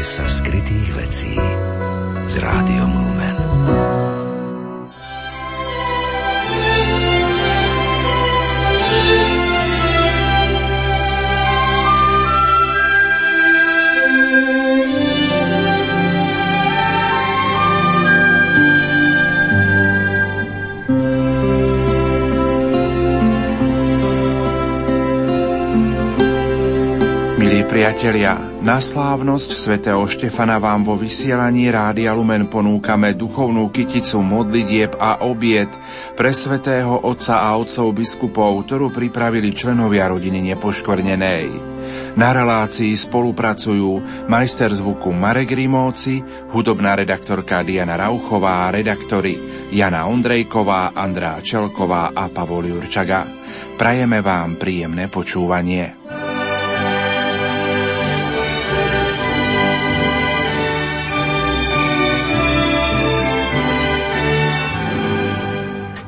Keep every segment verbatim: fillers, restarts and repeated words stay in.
Nebojte sa skrytých vecí s Rádiom Lumen. Priatelia, na slávnosť svätého Štefana vám vo vysielaní Rádia Lumen ponúkame duchovnú kyticu modlitieb a obiet pre svätého otca a otcov biskupov, ktorú pripravili členovia rodiny Nepoškvrnenej. Na relácii spolupracujú majster zvuku Marek Rimóci, hudobná redaktorka Diana Rauchová, redaktori Jana Ondrejková, Andrea Čelková a Pavol Jurčaga. Prajeme vám príjemné počúvanie.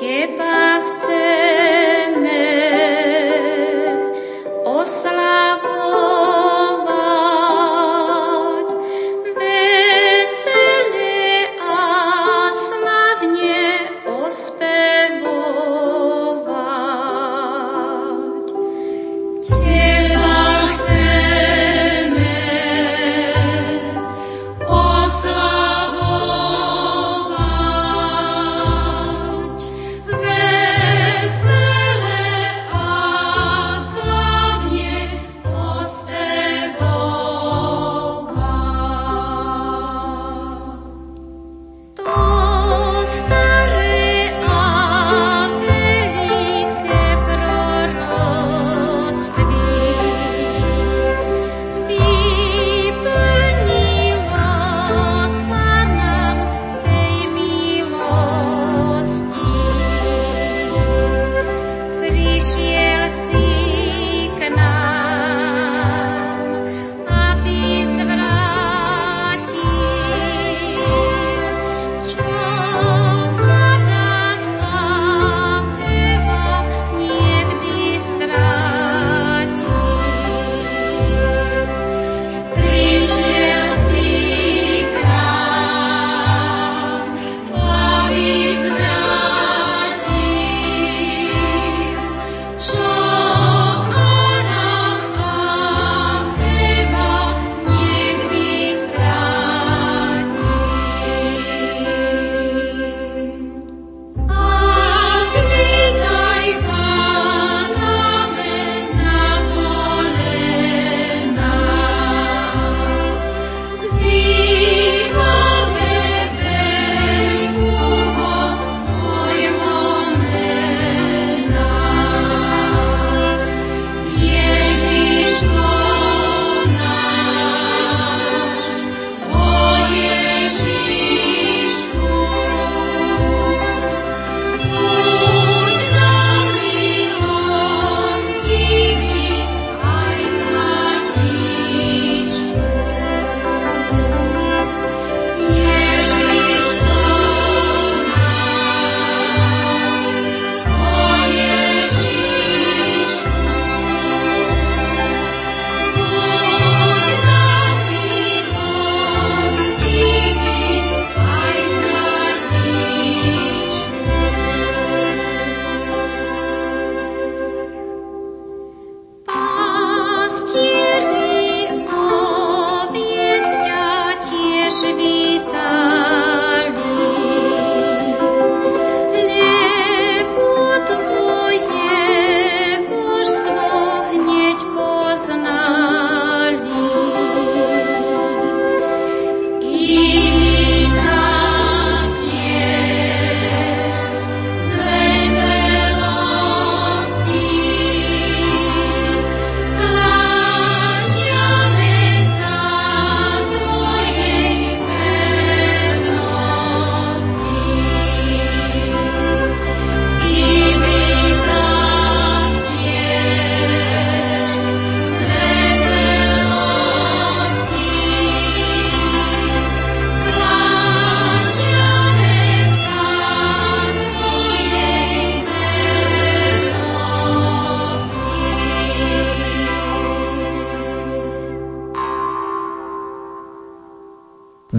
Teba chceme oslávať.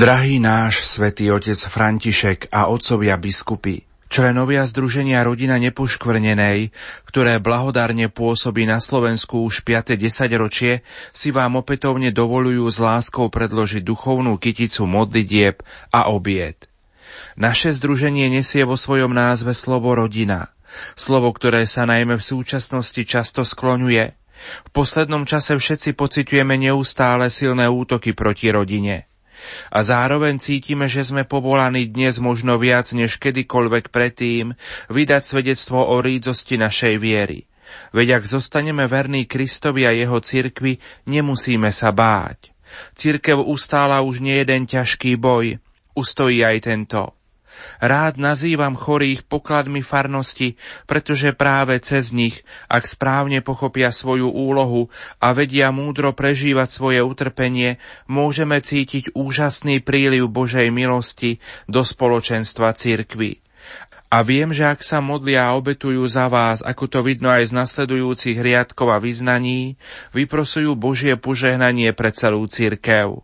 Drahý náš svätý otec František a otcovia biskupy, členovia Združenia Rodina Nepoškvrnenej, ktoré blahodárne pôsobí na Slovensku už piate desaťročie, si vám opätovne dovolujú s láskou predložiť duchovnú kyticu modlitieb a obiet. Naše združenie nesie vo svojom názve slovo rodina, slovo, ktoré sa najmä v súčasnosti často skloňuje. V poslednom čase všetci pociťujeme neustále silné útoky proti rodine. A zároveň cítime, že sme povolaní dnes možno viac než kedykoľvek predtým vydať svedectvo o rídzosti našej viery. Veď ak zostaneme verní Kristovi a jeho cirkvi, nemusíme sa báť. Cirkev ustála už nejeden ťažký boj, ustojí aj tento. Rád nazývam chorých pokladmi farnosti, pretože práve cez nich, ak správne pochopia svoju úlohu a vedia múdro prežívať svoje utrpenie, môžeme cítiť úžasný príliv Božej milosti do spoločenstva cirkvi. A viem, že ak sa modlia a obetujú za vás, ako to vidno aj z nasledujúcich riadkov a vyznaní, vyprosujú Božie požehnanie pre celú cirkev.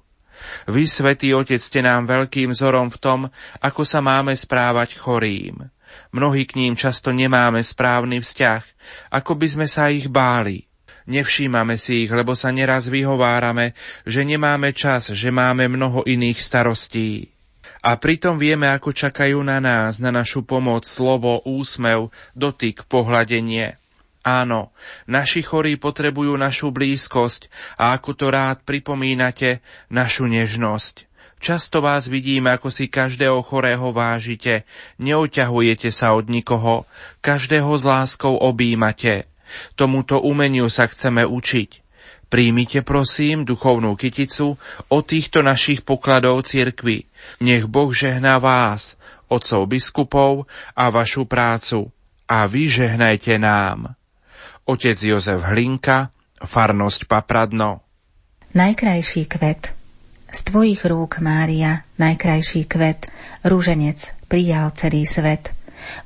Vy, Svätý Otec, ste nám veľkým vzorom v tom, ako sa máme správať chorým. Mnohí k ním často nemáme správny vzťah, ako by sme sa ich báli. Nevšímame si ich, lebo sa neraz vyhovárame, že nemáme čas, že máme mnoho iných starostí. A pritom vieme, ako čakajú na nás, na našu pomoc, slovo, úsmev, dotyk, pohľadenie. Áno, naši chorí potrebujú našu blízkosť a ako to rád pripomínate, našu nežnosť. Často vás vidíme, ako si každého chorého vážite, neoťahujete sa od nikoho, každého s láskou objímate. Tomuto umeniu sa chceme učiť. Príjmite prosím duchovnú kyticu od týchto našich pokladov cirkvi. Nech Boh žehná vás, otcov biskupov a vašu prácu. A vy žehnajte nám. Otec Jozef Hlinka, farnosť Papradno. Najkrajší kvet. Z tvojich rúk, Mária, najkrajší kvet, rúženec, prijal celý svet.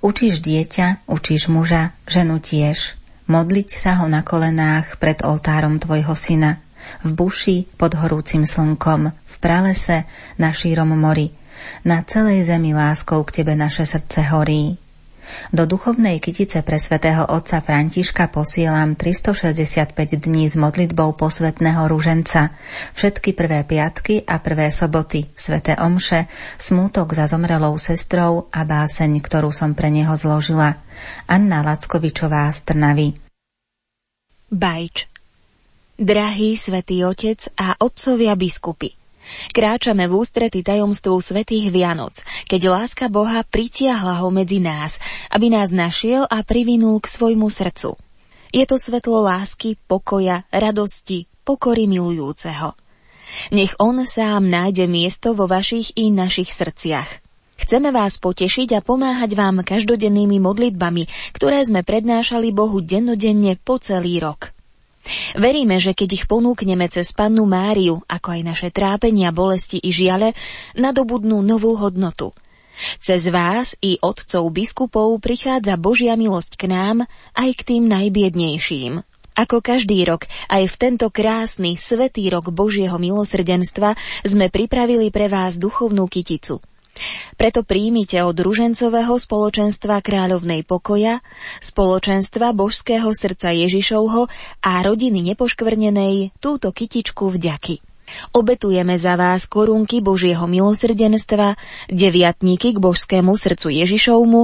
Učíš dieťa, učíš muža, ženu tiež. Modliť sa ho na kolenách pred oltárom tvojho syna. V buši pod horúcim slnkom, v pralese, na šírom mori. Na celej zemi láskou k tebe naše srdce horí. Do duchovnej kytice pre svätého otca Františka posielam tristošesťdesiatpäť dní s modlitbou posvätného ruženca, všetky prvé piatky a prvé soboty, sväté omše, smútok za zomrelou sestrou a báseň, ktorú som pre neho zložila. Anna Lackovičová z Trnavy. Bajč. Drahý svätý otec a otcovia biskupy, kráčame v ústrety tajomstvu svätých Vianoc, keď láska Boha pritiahla ho medzi nás, aby nás našiel a privinul k svojmu srdcu. Je to svetlo lásky, pokoja, radosti, pokory milujúceho. Nech on sám nájde miesto vo vašich i našich srdciach. Chceme vás potešiť a pomáhať vám každodennými modlitbami, ktoré sme prednášali Bohu dennodenne po celý rok. Veríme, že keď ich ponúkneme cez Pannu Máriu, ako aj naše trápenia, bolesti i žiale, nadobudnú novú hodnotu. Cez vás i otcov biskupov prichádza Božia milosť k nám, aj k tým najbiednejším. Ako každý rok, aj v tento krásny, svätý rok Božieho milosrdenstva sme pripravili pre vás duchovnú kyticu. Preto príjmite od ružencového spoločenstva Kráľovnej pokoja, spoločenstva Božského srdca Ježišovho a rodiny nepoškvrnenej túto kytičku vďaky. Obetujeme za vás korunky Božieho milosrdenstva, deviatníky k Božskému srdcu Ježišovmu,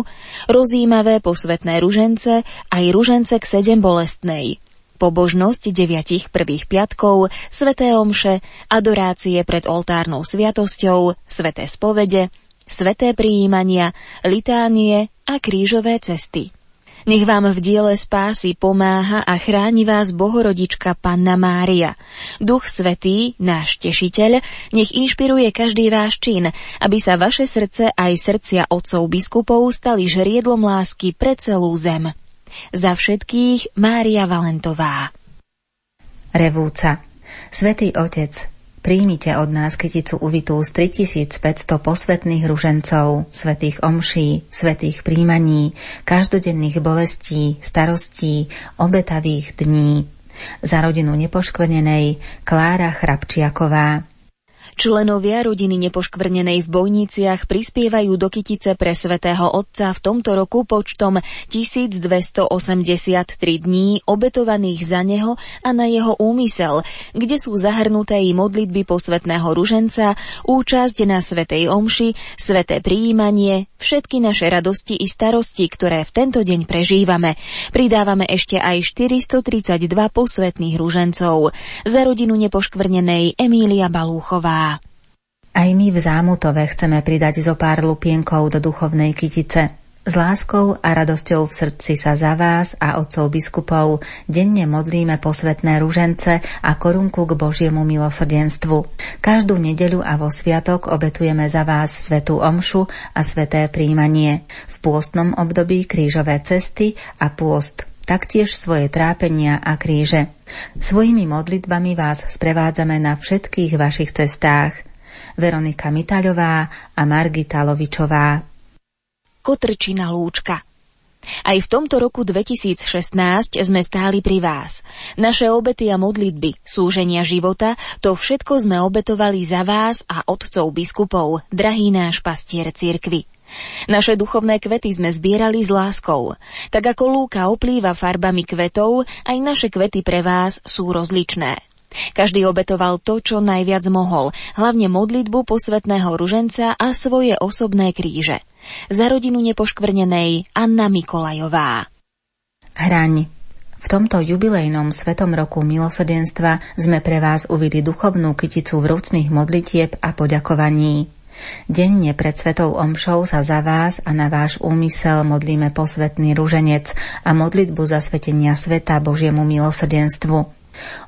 rozjímavé posvätné ružence aj ružence k sedem bolestnej, pobožnosť deviatich prvých piatkov, sväté omše, adorácie pred oltárnou sviatosťou, sväté spovede, sväté prijímania, litánie a krížové cesty. Nech vám v diele spásy pomáha a chráni vás Bohorodička Panna Mária. Duch Svätý, náš tešiteľ, nech inšpiruje každý váš čin, aby sa vaše srdce aj srdcia otcov biskupov stali žriedlom lásky pre celú zem. Za všetkých Mária Valentová. Revúca. Svätý Otec, príjmite od nás kyticu uvitú z tritisícpäťsto posvätných ružencov, svätých omší, svätých príjmaní, každodenných bolestí, starostí, obetavých dní. Za rodinu nepoškvrnenej Klára Chrapčiaková. Členovia rodiny nepoškvrnenej v Bojniciach prispievajú do kytice pre svätého Otca v tomto roku počtom tisícdvestoosemdesiattri dní obetovaných za neho a na jeho úmysel, kde sú zahrnuté i modlitby posvätného ruženca, účasť na svätej omši, sväté prijímanie, všetky naše radosti i starosti, ktoré v tento deň prežívame. Pridávame ešte aj štyristotridsaťdva posvätných ružencov. Za rodinu nepoškvrnenej Emília Balúchová. Aj my v Zámutove chceme pridať zo pár lupienkov do duchovnej kytice. S láskou a radosťou v srdci sa za vás a otcov biskupov denne modlíme posvätné ružence a korunku k Božiemu milosrdenstvu. Každú nedeľu a vo sviatok obetujeme za vás svätú omšu a sväté prijímanie. V pôstnom období krížové cesty a pôst, taktiež svoje trápenia a kríže. Svojimi modlitbami vás sprevádzame na všetkých vašich cestách. Veronika Mitaľová a Margita Lovičová. Kotrčina Lúčka. Aj v tomto roku dvetisícšestnásť sme stáli pri vás. Naše obety a modlitby, súženia života, to všetko sme obetovali za vás a otcov biskupov, drahý náš pastier cirkvi. Naše duchovné kvety sme zbierali s láskou. Tak ako lúka oplýva farbami kvetov, aj naše kvety pre vás sú rozličné. Každý obetoval to, čo najviac mohol, hlavne modlitbu posvätného ruženca a svoje osobné kríže. Za rodinu nepoškvrnenej Anna Mikolajová. Hraň. V tomto jubilejnom svetom roku milosrdenstva sme pre vás uvili duchovnú kyticu vrúcnych modlitieb a poďakovaní. Denne pred svetou omšou sa za vás a na váš úmysel modlíme posvätný ruženec a modlitbu zasvetenia sveta Božiemu milosrdenstvu.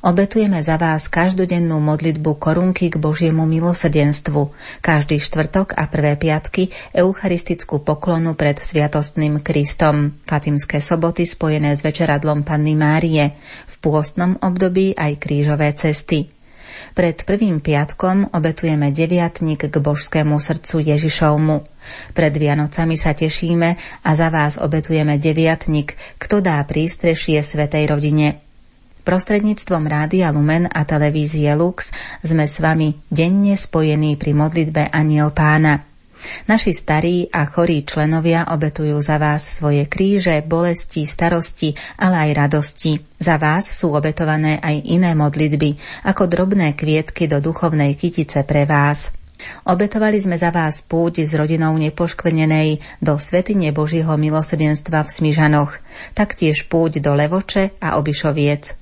Obetujeme za vás každodennú modlitbu korunky k Božiemu milosrdenstvu, každý štvrtok a prvé piatky eucharistickú poklonu pred sviatostným Kristom, fatimské soboty spojené s večeradlom Panny Márie, v pôstnom období aj krížové cesty. Pred prvým piatkom obetujeme deviatnik k božskému srdcu Ježišovmu. Pred Vianocami sa tešíme a za vás obetujeme deviatnik, kto dá prístrešie svätej rodine. Prostredníctvom Rádia Lumen a televízie Lux sme s vami denne spojení pri modlitbe Anjel Pána. Naši starí a chorí členovia obetujú za vás svoje kríže, bolesti, starosti, ale aj radosti. Za vás sú obetované aj iné modlitby, ako drobné kvietky do duchovnej kytice pre vás. Obetovali sme za vás púť s rodinou nepoškvrnenej do Svätyne Božieho milosrdenstva v Smižanoch, taktiež púť do Levoče a Obišoviec.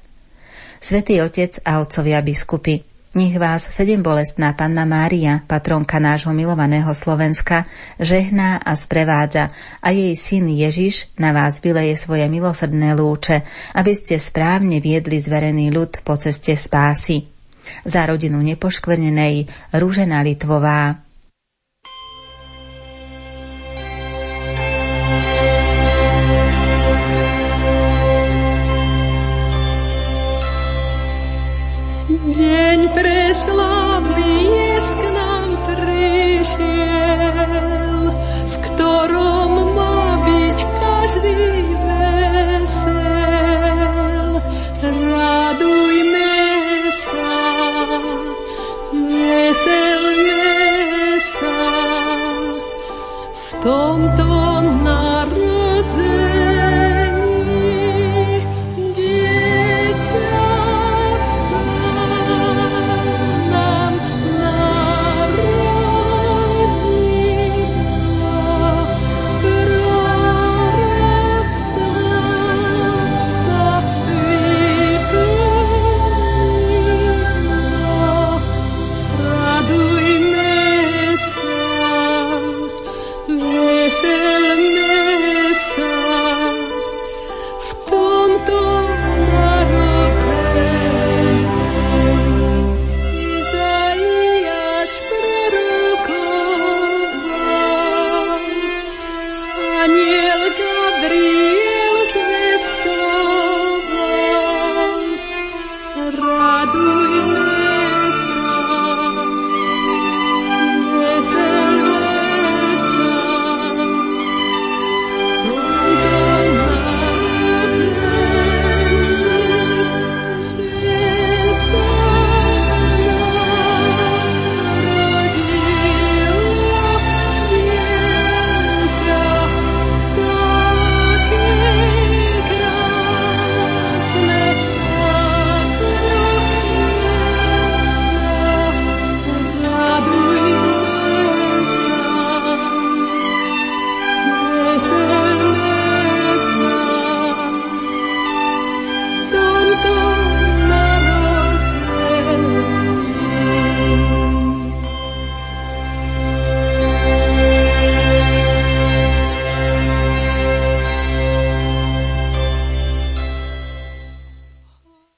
Svätý Otec a otcovia biskupy, nech vás sedembolestná Panna Mária, patronka nášho milovaného Slovenska, žehná a sprevádza a jej syn Ježiš na vás vyleje svoje milosrdné lúče, aby ste správne viedli zverený ľud po ceste spásy. Za rodinu nepoškvrnenej Ružena Litvová. День преславный есть к нам пришел, в котором мабить каждый весел. Радуймеся, веселмеся, в том-то народе.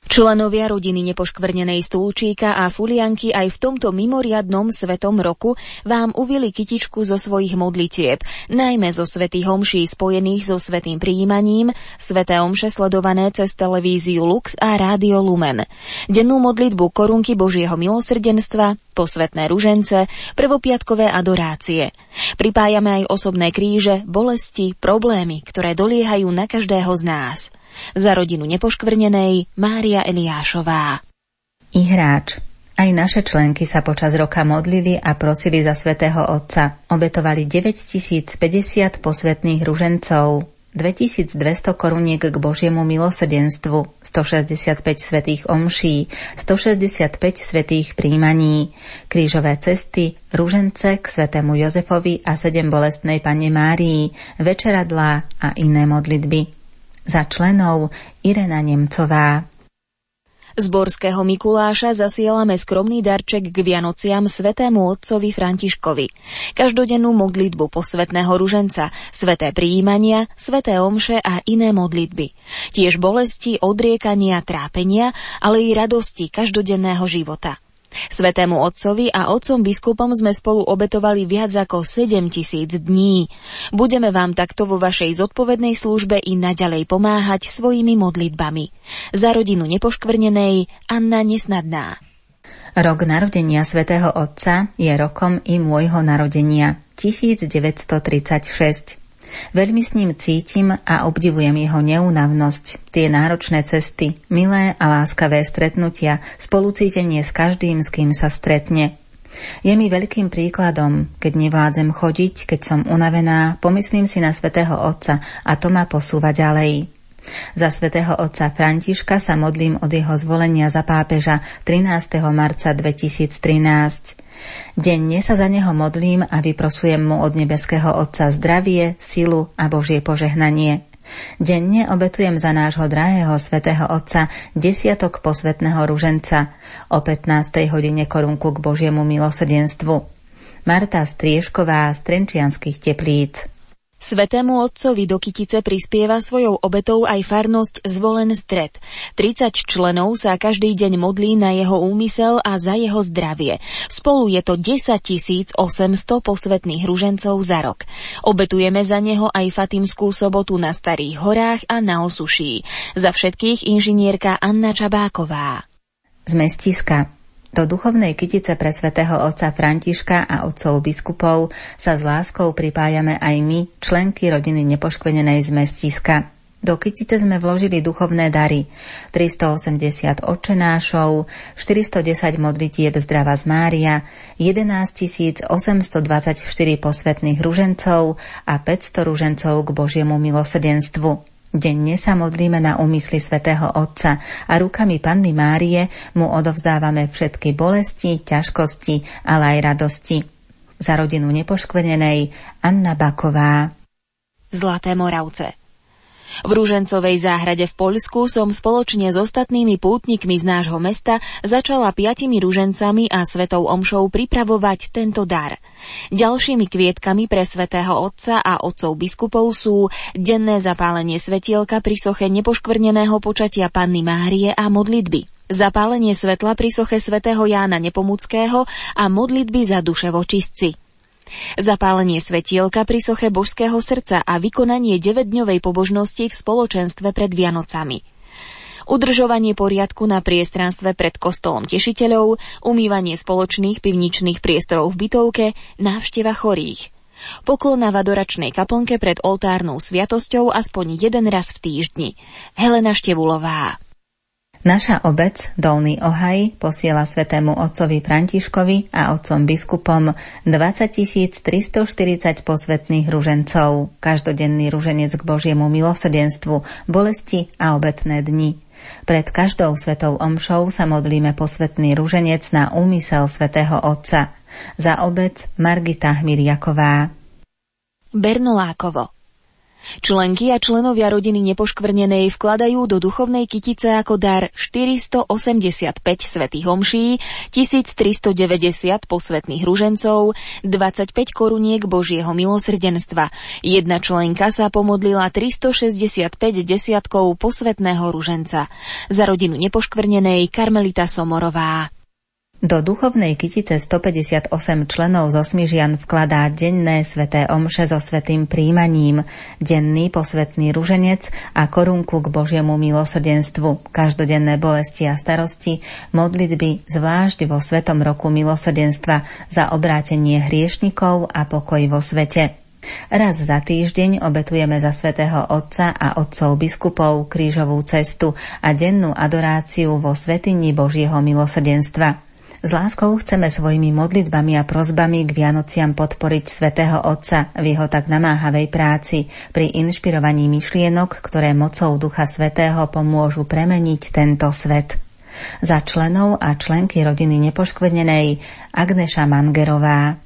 Členovia rodiny Nepoškvrnenej Stúlčíka a Fulianky aj v tomto mimoriadnom svetom roku vám uvili kytičku zo svojich modlitieb, najmä zo svätých homší spojených so svätým prijímaním, sväté omše sledované cez televíziu Lux a rádio Lumen, dennú modlitbu korunky Božieho milosrdenstva, posvätné ružence, prvopiatkové adorácie. Pripájame aj osobné kríže, bolesti, problémy, ktoré doliehajú na každého z nás. Za rodinu Nepoškvrnenej Mária Eliášová. Ihráč. Aj naše členky sa počas roka modlili a prosili za svätého Otca. Obetovali deväťtisícpäťdesiat posvätných ružencov, dvetisícdvesto koruniek k Božiemu milosrdenstvu, stošesťdesiatpäť svätých omší, stošesťdesiatpäť svätých príjmaní, krížové cesty, ružence k svätému Jozefovi a sedem bolestnej Panne Márii, večeradlá a iné modlitby. Za členov Irena Nemcová. Z Borského Mikuláša zasielame skromný darček k Vianociam svätému otcovi Františkovi. Každodennú modlitbu posvätného ruženca, sväté prijímania, sväté omše a iné modlitby. Tiež bolesti, odriekania, trápenia, ale i radosti každodenného života. Svätému otcovi a otcom biskupom sme spolu obetovali viac ako sedemtisíc dní. Budeme vám takto vo vašej zodpovednej službe i naďalej pomáhať svojimi modlitbami. Za rodinu Nepoškvrnenej Anna Nesnadná. Rok narodenia svätého Otca je rokom i môjho narodenia tisícdeväťstotridsaťšesť. Veľmi s ním cítim a obdivujem jeho neúnavnosť, tie náročné cesty, milé a láskavé stretnutia, spolucítenie s každým, s kým sa stretne. Je mi veľkým príkladom, keď nevládzem chodiť, keď som unavená, pomyslím si na svätého Otca a to ma posúva ďalej. Za svätého Otca Františka sa modlím od jeho zvolenia za pápeža trinásteho marca dvetisíctrinásť. Denne sa za neho modlím a vyprosujem mu od nebeského Otca zdravie, silu a Božie požehnanie. Denne obetujem za nášho drahého svätého Otca desiatok posvätného ruženca, o pätnástej hodine korunku k Božiemu milosrdenstvu. Marta Striešková z Trenčianskych Teplíc. Svätému Otcovi do kytice prispieva svojou obetou aj farnosť Zvolen Stred. tridsať členov sa každý deň modlí na jeho úmysel a za jeho zdravie. Spolu je to desaťtisícosemsto posvätných ružencov za rok. Obetujeme za neho aj Fatimskú sobotu na Starých horách a na Osuší. Za všetkých inžinierka Anna Čabáková. Z Mestiska. Do duchovnej kytice pre svätého Otca Františka a otcov biskupov sa s láskou pripájame aj my, členky rodiny Nepoškvrnenej z Mestiska. Do kytice sme vložili duchovné dary, tristoosemdesiat otčenášov, štyristo desať modlitieb Zdravá Mária, jedenásťtisícosemstodvadsaťštyri posvätných ružencov a päťsto ružencov k Božiemu milosrdenstvu. Denne sa modlíme na úmysly svätého Otca a rukami Panny Márie mu odovzdávame všetky bolesti, ťažkosti, ale aj radosti. Za rodinu Nepoškvrnenej Anna Baková. Zlaté Moravce. V Ružencovej záhrade v Poľsku som spoločne s ostatnými pútnikmi z nášho mesta začala piatimi ružencami a svetou omšou pripravovať tento dar. Ďalšími kvietkami pre svätého Otca a otcov biskupov sú denné zapálenie svetielka pri soche Nepoškvrneného počatia Panny Márie a modlitby, zapálenie svetla pri soche svätého Jána Nepomuckého a modlitby za duševočistci, zapálenie svetielka pri soche Božského srdca a vykonanie deväťdňovej pobožnosti v spoločenstve pred Vianocami, udržovanie poriadku na priestranstve pred kostolom Tešiteľov, umývanie spoločných pivničných priestorov v bytovke, návšteva chorých. Poklona v adoračnej kaplnke pred oltárnou sviatosťou aspoň jeden raz v týždni. Helena Števulová. Naša obec Dolný Ohaj posiela svätému otcovi Františkovi a otcom biskupom dvadsaťtisíctristoštyridsať posvätných ružencov, každodenný ruženec k Božiemu milosrdenstvu, bolesti a obetné dni. Pred každou svetou omšou sa modlíme posvätný ruženec na úmysel svätého Otca. Za obec Margita Hmiriaková. Bernolákovo. Členky a členovia rodiny Nepoškvrnenej vkladajú do duchovnej kytice ako dar štyristo osemdesiatpäť svätých omší, tisíctristodeväťdesiat posvätných ružencov, dvadsaťpäť koruniek Božieho milosrdenstva. Jedna členka sa pomodlila tristošesťdesiatpäť desiatkov posvätného ruženca. Za rodinu Nepoškvrnenej Karmelita Somorová. Do duchovnej kytice stopäťdesiatosem členov zo Smižian vkladá denné sväté omše so svätým príjmaním, denný posvätný ruženec a korunku k Božiemu milosrdenstvu, každodenné bolesti a starosti, modlitby, zvlášť vo Svetom roku milosrdenstva za obrátenie hriešnikov a pokoj vo svete. Raz za týždeň obetujeme za svätého Otca a otcov biskupov krížovú cestu a dennú adoráciu vo svätyni Božieho milosrdenstva. S láskou chceme svojimi modlitbami a prosbami k Vianociam podporiť svätého Otca v jeho tak namáhavej práci pri inšpirovaní myšlienok, ktoré mocou Ducha Svätého pomôžu premeniť tento svet. Za členov a členky rodiny Nepoškvrnenej Agneša Mangerová.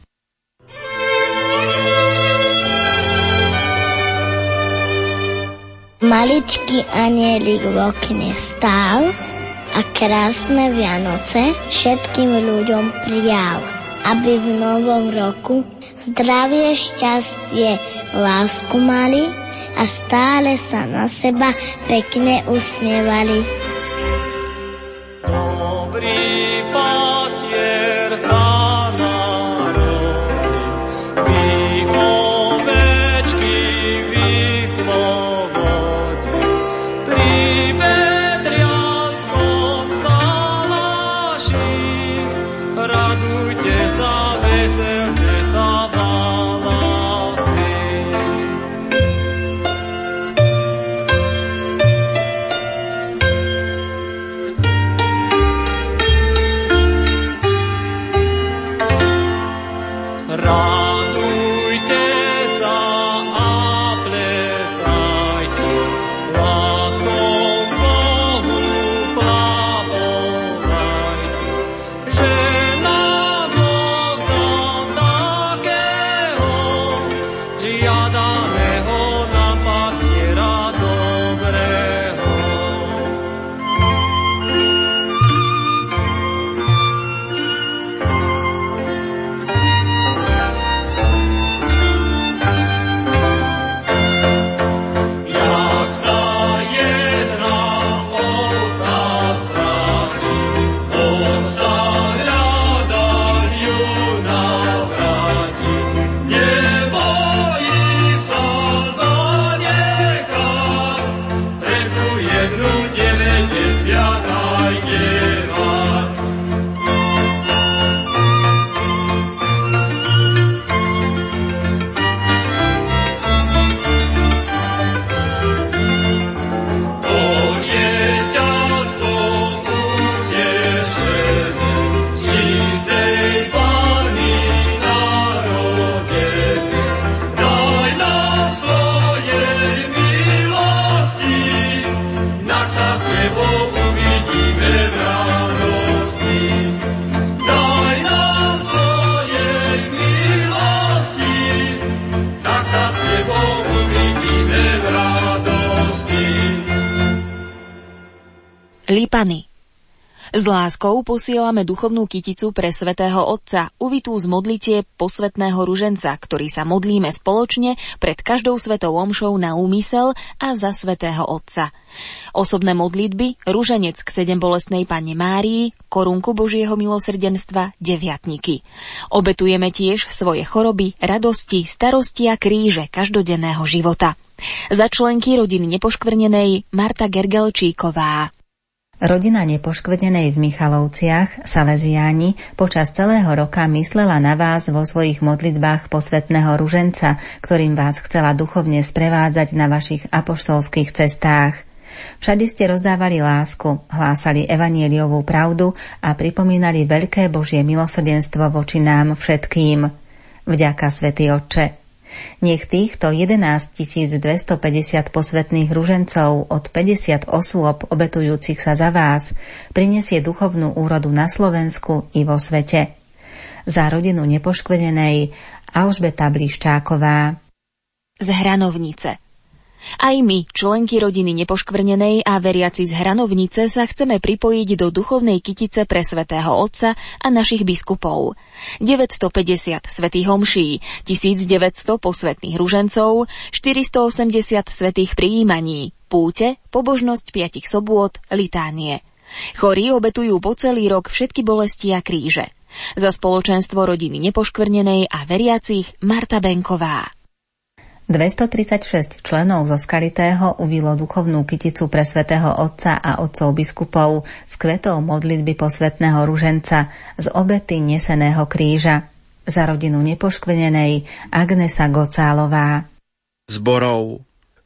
Maličký anielik v okne stál a krásne Vianoce všetkým ľuďom prijal, aby v novom roku zdravie, šťastie, lásku mali a stále sa na seba pekne usmievali. Dobrý pastier sa narodil, my ovečky vyslobodil, príbe Lipany. S láskou posielame duchovnú kyticu pre svätého Otca, uvitú z modlitie posvätného ruženca, ktorý sa modlíme spoločne pred každou svätou omšou na úmysel a za svätého Otca. Osobné modlitby, ruženec k sedembolestnej Panne Márii, korunku Božieho milosrdenstva, deviatniky. Obetujeme tiež svoje choroby, radosti, starosti a kríže každodenného života. Za členky rodiny Nepoškvrnenej Marta Gergelčíková. Rodina Nepoškvrnenej v Michalovciach, Salesiáni, počas celého roka myslela na vás vo svojich modlitbách posvätného ruženca, ktorým vás chcela duchovne sprevádzať na vašich apoštolských cestách. Všade ste rozdávali lásku, hlásali evanjeliovú pravdu a pripomínali veľké Božie milosrdenstvo voči nám všetkým. Vďaka, Svätý Otče. Nech týchto jedenásťtisícdvestopäťdesiat posvätných ružencov od päťdesiat osôb obetujúcich sa za vás prinesie duchovnú úrodu na Slovensku i vo svete. Za rodinu Nepoškvrnenej Alžbeta Bliščáková. Z Hranovnice. Aj my, členky rodiny Nepoškvrnenej a veriaci z Hranovnice, sa chceme pripojiť do duchovnej kytice pre svätého Otca a našich biskupov. deväťstopäťdesiat svätých homší, tisícdeväťsto posvätných ružencov, štyristoosemdesiat svätých prijímaní, púte, pobožnosť piatich sobôt, litánie. Chorí obetujú po celý rok všetky bolesti a kríže. Za spoločenstvo rodiny Nepoškvrnenej a veriacich Marta Benková. dvestotridsaťšesť členov zo Skalitého uvilo duchovnú kyticu pre svätého Otca a otcov biskupov z kvetov modlitby posvätného ruženca z obety neseného kríža. Za rodinu Nepoškvrnenej Agnesa Gocálová. Zborov.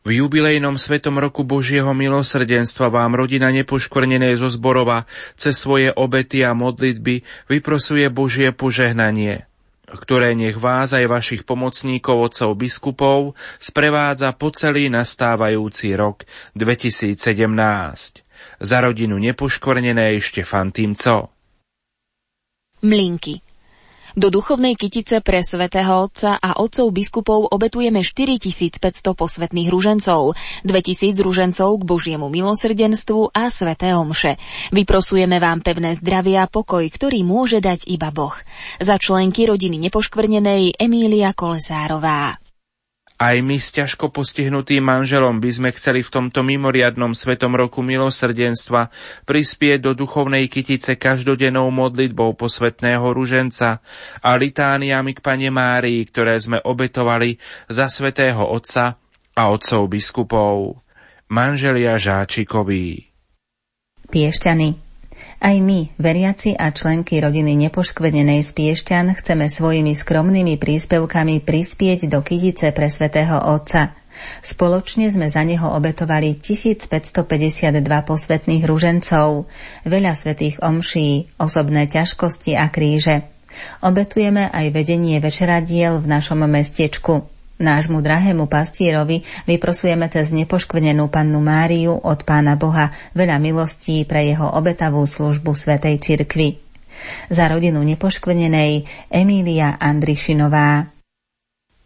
V jubilejnom svetom roku Božieho milosrdenstva vám rodina Nepoškvrnenej zo Zborova cez svoje obety a modlitby vyprosuje Božie požehnanie, ktoré nech vás aj vašich pomocníkov otcov biskupov sprevádza po celý nastávajúci rok dvetisícsedemnásť. Za rodinu Nepoškvrnenej Štefan Týmco. Mlinky. Do duchovnej kytice pre svätého Otca a otcov biskupov obetujeme štyritisícpäťsto posvätných ružencov, dvetisíc ružencov k Božiemu milosrdenstvu a sväté omše. Vyprosujeme vám pevné zdravie a pokoj, ktorý môže dať iba Boh. Za členky rodiny Nepoškvrnenej Emília Kolesárová. Aj my s ťažko postihnutým manželom by sme chceli v tomto mimoriadnom svetom roku milosrdenstva prispieť do duchovnej kytice každodennou modlitbou posvätného ruženca a litániami k Pane Márii, ktoré sme obetovali za svätého Otca a otcov biskupov. Manželia Žáčikoví. Piešťany. Aj my, veriaci a členky rodiny Nepoškvrnenej z Piešťan, chceme svojimi skromnými príspevkami prispieť do kytice pre svätého Otca. Spoločne sme za neho obetovali tisícpäťstopäťdesiatdva posvätných ružencov, veľa svätých omší, osobné ťažkosti a kríže. Obetujeme aj vedenie večeradiel v našom mestečku. Nášmu drahému pastierovi vyprosujeme cez Nepoškvrnenú Pannu Máriu od Pána Boha veľa milostí pre jeho obetavú službu Svätej Cirkvi. Za rodinu Nepoškvrnenej Emília Andrišinová.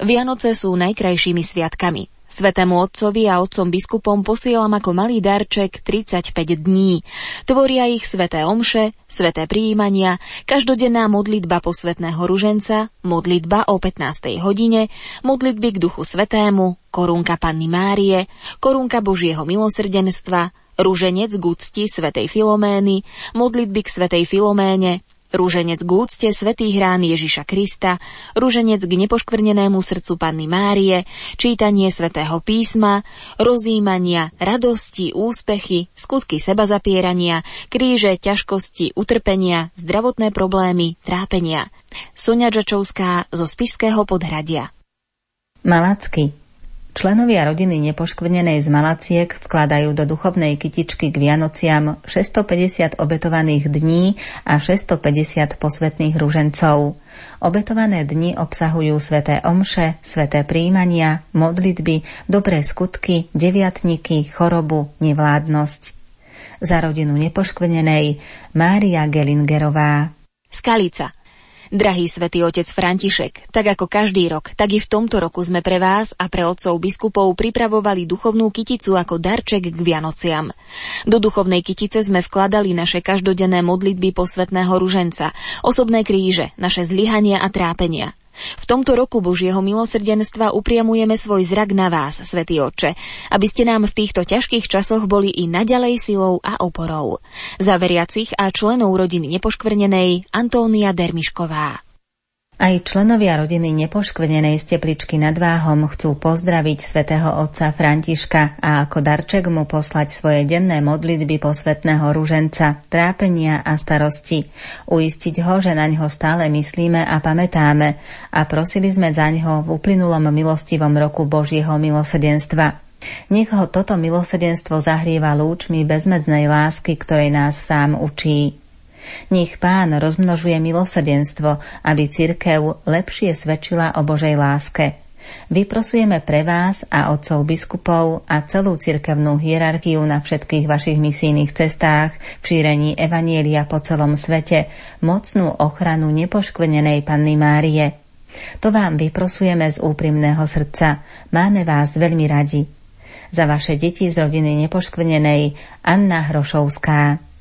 Vianoce sú najkrajšími sviatkami. Svätému Otcovi a otcom biskupom posielam ako malý darček tridsaťpäť dní. Tvoria ich sväté omše, sväté prijímania, každodenná modlitba posvätného ruženca, modlitba o pätnástej hodine, modlitby k Duchu Svätému, korunka Panny Márie, korunka Božieho milosrdenstva, ruženec k úcti svätej Filomény, modlitby k svätej Filoméne, ruženec k úcte svätých rán Ježiša Krista, ruženec k Nepoškvrnenému srdcu Panny Márie, čítanie svätého písma, rozjímania, radosti, úspechy, skutky sebazapierania, kríže, ťažkosti, utrpenia, zdravotné problémy, trápenia. Soňa Žačovská zo Spišského Podhradia. Malacky. Členovia rodiny Nepoškvrnenej z Malaciek vkladajú do duchovnej kytičky k Vianociam šesťstopäťdesiat obetovaných dní a šesťstopäťdesiat posvätných ružencov. Obetované dni obsahujú sväté omše, sväté prijímania, modlitby, dobré skutky, deviatniky, chorobu, nevládnosť. Za rodinu Nepoškvrnenej Mária Gelingerová. Skalica. Drahý svätý Otec František, tak ako každý rok, tak i v tomto roku sme pre vás a pre otcov biskupov pripravovali duchovnú kyticu ako darček k Vianociam. Do duchovnej kytice sme vkladali naše každodenné modlitby posvätného ruženca, osobné kríže, naše zlyhania a trápenia. V tomto roku Božieho milosrdenstva upriamujeme svoj zrak na vás, svätý Otče, aby ste nám v týchto ťažkých časoch boli i naďalej silou a oporou. Za veriacich a členov rodiny Nepoškvrnenej Antónia Dermišková. Aj členovia rodiny Nepoškvrnenej z Tepličky nad Váhom chcú pozdraviť svätého Otca Františka a ako darček mu poslať svoje denné modlitby posvätného ruženca, trápenia a starosti. Uistiť ho, že na ňo stále myslíme a pamätáme a prosili sme za ňo v uplynulom milostivom roku Božieho milosrdenstva. Nech ho toto milosrdenstvo zahrieva lúčmi bezmedznej lásky, ktorej nás sám učí. Nech Pán rozmnožuje milosrdenstvo, aby cirkev lepšie svedčila o Božej láske. Vyprosujeme pre vás a otcov biskupov a celú cirkevnú hierarchiu na všetkých vašich misijných cestách v šírení evanjelia po celom svete mocnú ochranu Nepoškvrnenej Panny Márie. To vám vyprosujeme z úprimného srdca. Máme vás veľmi radi. Za vaše deti z rodiny nepoškvrnenej, Anna Hrošovská.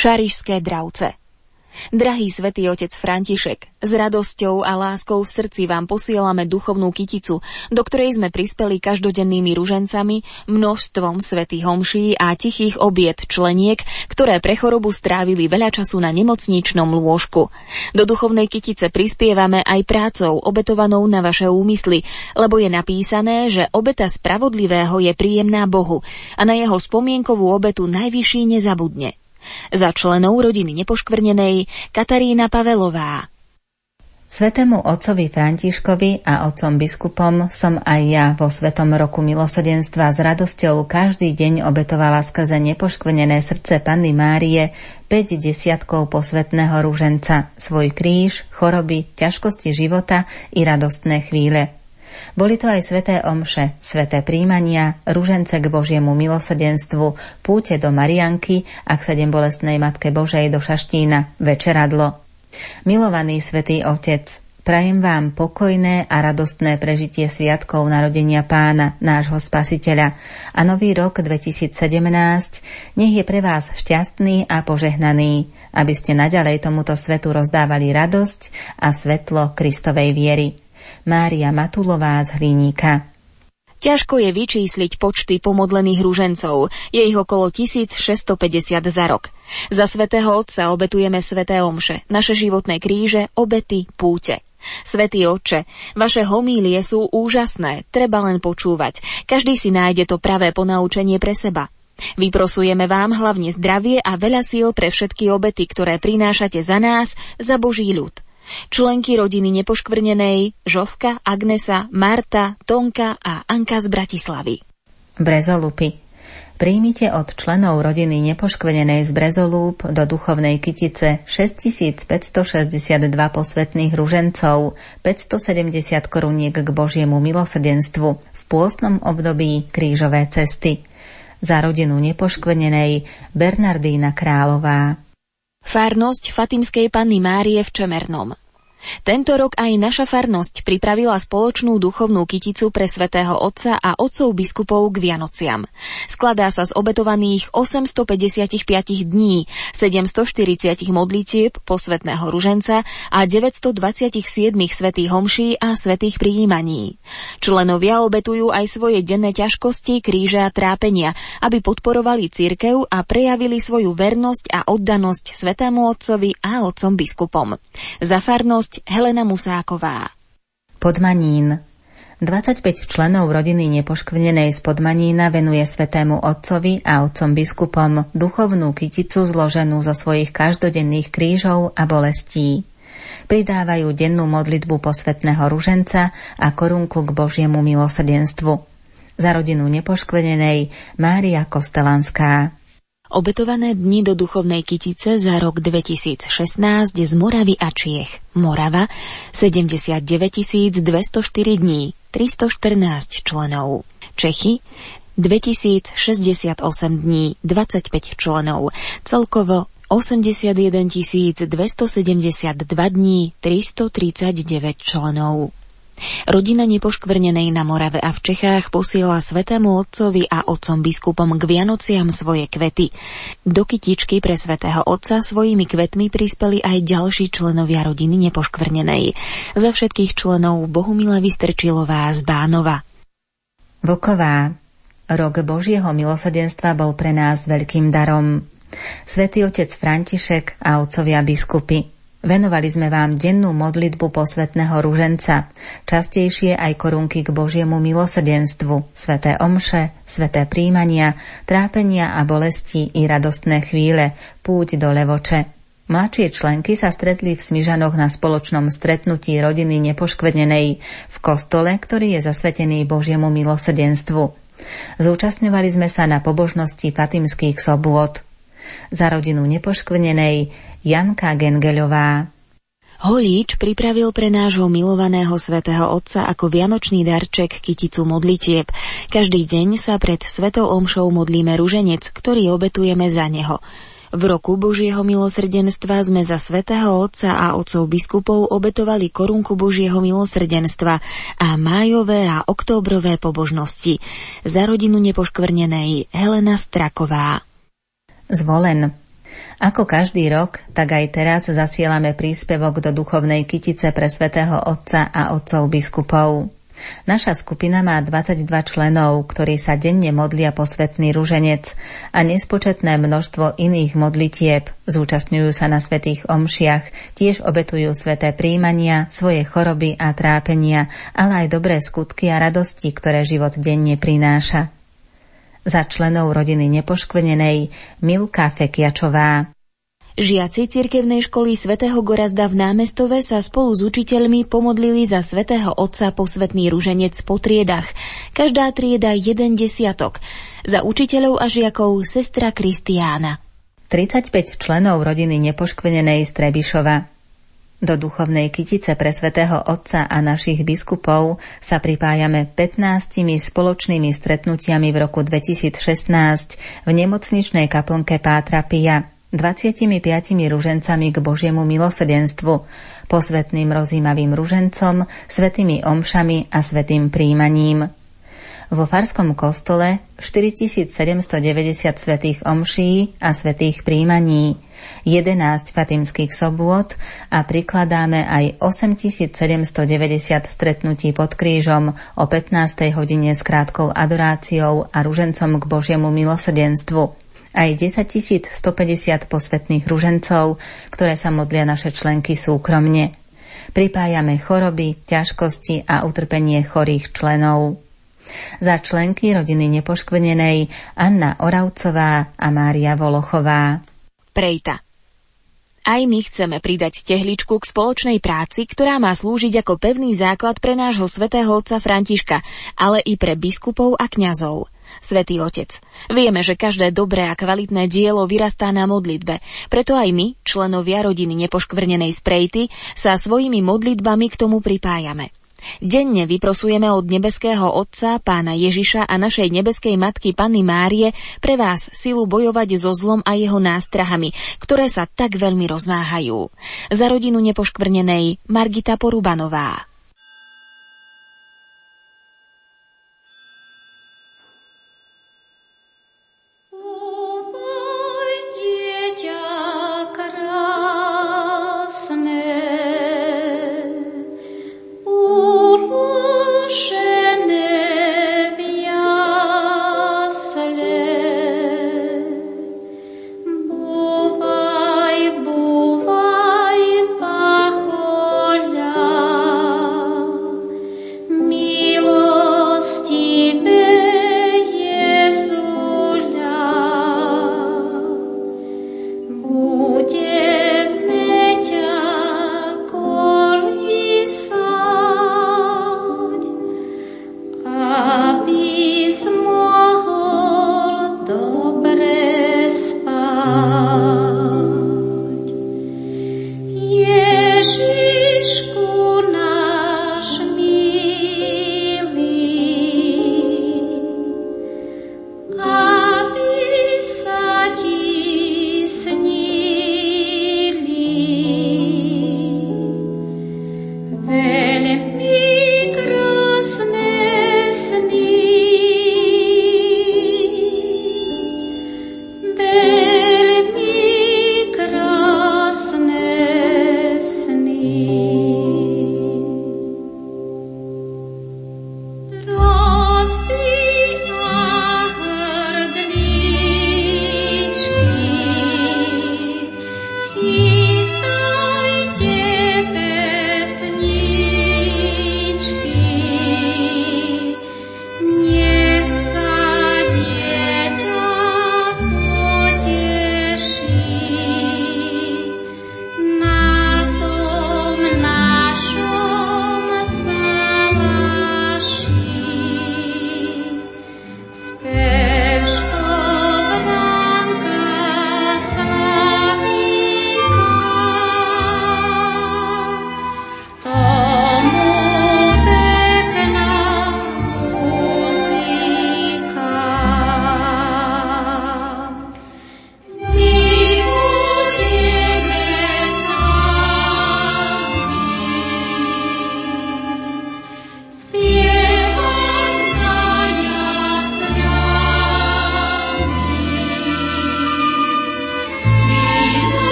Šarišské Dravce. Drahý svätý otec František, s radosťou a láskou v srdci vám posielame duchovnú kyticu, do ktorej sme prispeli každodennými ružencami, množstvom svätých homší a tichých obiet členiek, ktoré pre chorobu strávili veľa času na nemocničnom lôžku. Do duchovnej kytice prispievame aj prácou obetovanou na vaše úmysly, lebo je napísané, že obeta spravodlivého je príjemná Bohu a na jeho spomienkovú obetu najvyšší nezabudne. Za členov rodiny nepoškvrnenej Katarína Pavelová. Svätému otcovi Františkovi a otcom biskupom som aj ja vo Svetom roku milosrdenstva s radosťou každý deň obetovala skrze nepoškvrnené srdce Panny Márie päť desiatkov posvätného ruženca, svoj kríž, choroby, ťažkosti života i radostné chvíle. Boli to aj sväté omše, sväté príjmania, ružence k Božiemu milosrdenstvu, púte do Marianky a k sedembolestnej Matke Božej do Šaštína, večeradlo. Milovaný svätý Otec, prajem vám pokojné a radostné prežitie sviatkov narodenia Pána, nášho Spasiteľa, a nový rok dvetisícsedemnásť nech je pre vás šťastný a požehnaný, aby ste naďalej tomuto svetu rozdávali radosť a svetlo Kristovej viery. Mária Matulová z Hliníka. Ťažko je vyčísliť počty pomodlených ružencov, je ich okolo tisícšesťstopäťdesiat za rok. Za svätého Otca obetujeme sväté omše, naše životné kríže, obety, púte. Svätý Otče, vaše homílie sú úžasné, treba len počúvať. Každý si nájde to pravé ponaučenie pre seba. Vyprosujeme vám hlavne zdravie a veľa síl pre všetky obety, ktoré prinášate za nás, za Boží ľud. Členky rodiny nepoškvrnenej Žovka, Agnesa, Marta, Tonka a Anka z Bratislavy. Brezolupy. Príjmite od členov rodiny nepoškvrnenej z Brezolúp do duchovnej kytice šesťtisícpäťstošesťdesiatdva posvätných ružencov, päťstosedemdesiat koruniek k Božiemu milosrdenstvu v pôstnom období krížové cesty. Za rodinu nepoškvrnenej Bernardína Králová. Farnosť Fatimskej Panny Márie v Čemernom. Tento rok aj naša farnosť pripravila spoločnú duchovnú kyticu pre svätého Otca a otcov biskupov k Vianociam. Skladá sa z obetovaných osemstopäťdesiatpäť dní, sedemstoštyridsať modlitieb posvätného ruženca a deväťstodvadsaťsedem svätých homší a svätých prijímaní. Členovia obetujú aj svoje denné ťažkosti, kríže a trápenia, aby podporovali cirkev a prejavili svoju vernosť a oddanosť svätému Otcovi a otcom biskupom. Za farnosť Helena Musáková. Podmanín. dvadsaťpäť členov rodiny Nepoškvrnenej z Podmanína venuje Svätému Otcovi a otcom biskupom duchovnú kyticu zloženú zo svojich každodenných krížov a bolestí. Pridávajú dennú modlitbu posvätného ruženca a korunku k Božiemu milosrdenstvu. Za rodinu Nepoškvrnenej Mária Kostelanská. Obetované dni do duchovnej kytice za rok dvetisícšestnásť z Moravy a Čiech. Morava sedemdesiatdeväťtisícdvestoštyri dní, tristoštrnásť členov. Čechy dvetisícšesťdesiatosem dní, dvadsaťpäť členov. Celkovo osemdesiatjedentisícdvestosedemdesiatdva dní, tristotridsaťdeväť členov. Rodina Nepoškvrnenej na Morave a v Čechách posiela Svätému Otcovi a otcom biskupom k Vianociam svoje kvety. Do kytičky pre Svätého Otca svojimi kvetmi prispeli aj ďalší členovia rodiny Nepoškvrnenej. Za všetkých členov Bohumila Vystrčilová z Bánova. Vlková. Rok Božieho milosrdenstva bol pre nás veľkým darom. Svätý otec František a otcovia biskupy. Venovali sme vám dennú modlitbu posvätného ruženca, častejšie aj korunky k Božiemu milosrdenstvu, sväté omše, sväté príjmania, trápenia a bolesti i radostné chvíle, púť do Levoče. Mladšie členky sa stretli v Smižanoch na spoločnom stretnutí rodiny Nepoškvrnenej v kostole, ktorý je zasvetený Božiemu milosrdenstvu. Zúčastňovali sme sa na pobožnosti Fatimských sobôt. Za rodinu Nepoškvrnenej Janka Gengeľová. Holíč pripravil pre nášho milovaného svätého Otca ako vianočný darček kyticu modlitieb. Každý deň sa pred svetou omšou modlíme ruženec, ktorý obetujeme za neho. V roku Božieho milosrdenstva sme za svätého Otca a otcov biskupov obetovali korunku Božieho milosrdenstva a májové a októbrové pobožnosti. Za rodinu Nepoškvrnenej Helena Straková. Zvolen. Ako každý rok, tak aj teraz zasielame príspevok do duchovnej kytice pre svätého Otca a otcov biskupov. Naša skupina má dvadsaťdva členov, ktorí sa denne modlia posvätný ruženec a nespočetné množstvo iných modlitieb, zúčastňujú sa na svätých omšiach, tiež obetujú sväté príjmania, svoje choroby a trápenia, ale aj dobré skutky a radosti, ktoré život denne prináša. Za členov rodiny Nepoškvrnenej Milka Fekiačová. Žiaci cirkevnej školy svätého Gorazda v Námestove sa spolu s učiteľmi pomodlili za svätého Otca posvätný ruženec po triedach. Každá trieda jeden desiatok. Za učiteľov a žiakov sestra Kristiána. tridsaťpäť členov rodiny Nepoškvrnenej z Trebišova. Do duchovnej kytice pre svätého Otca a našich biskupov sa pripájame pätnástimi spoločnými stretnutiami v roku dvetisícšestnásť v nemocničnej kaplnke Pátra Pia, dvadsiatimi piatimi ružencami k Božiemu milosrdenstvu, posvätným rozjímavým ružencom, svätými omšami a svätým príjmaním. Vo farskom kostole štyritisícsedemstodeväťdesiat svätých omší a svätých príjmaní, jedenásť fatimských sobôt a prikladáme aj osemtisícsedemstodeväťdesiat stretnutí pod krížom o pätnástej hodine s krátkou adoráciou a ružencom k Božiemu milosrdenstvu. Aj desaťtisícstopäťdesiat posvätných ružencov, ktoré sa modlia naše členky súkromne. Pripájame choroby, ťažkosti a utrpenie chorých členov. Za členky rodiny Nepoškvrnenej Anna Oravcová a Mária Volochová. Prejta. Aj my chceme pridať tehličku k spoločnej práci, ktorá má slúžiť ako pevný základ pre nášho svätého otca Františka, ale i pre biskupov a kňazov. Svätý Otec, vieme, že každé dobré a kvalitné dielo vyrastá na modlitbe, preto aj my, členovia rodiny Nepoškvrnenej z Prejty, sa svojimi modlitbami k tomu pripájame. Denne vyprosujeme od nebeského Otca, Pána Ježiša a našej nebeskej matky Panny Márie pre vás silu bojovať so zlom a jeho nástrahami, ktoré sa tak veľmi rozmáhajú. Za rodinu Nepoškvrnenej Margita Porubanová.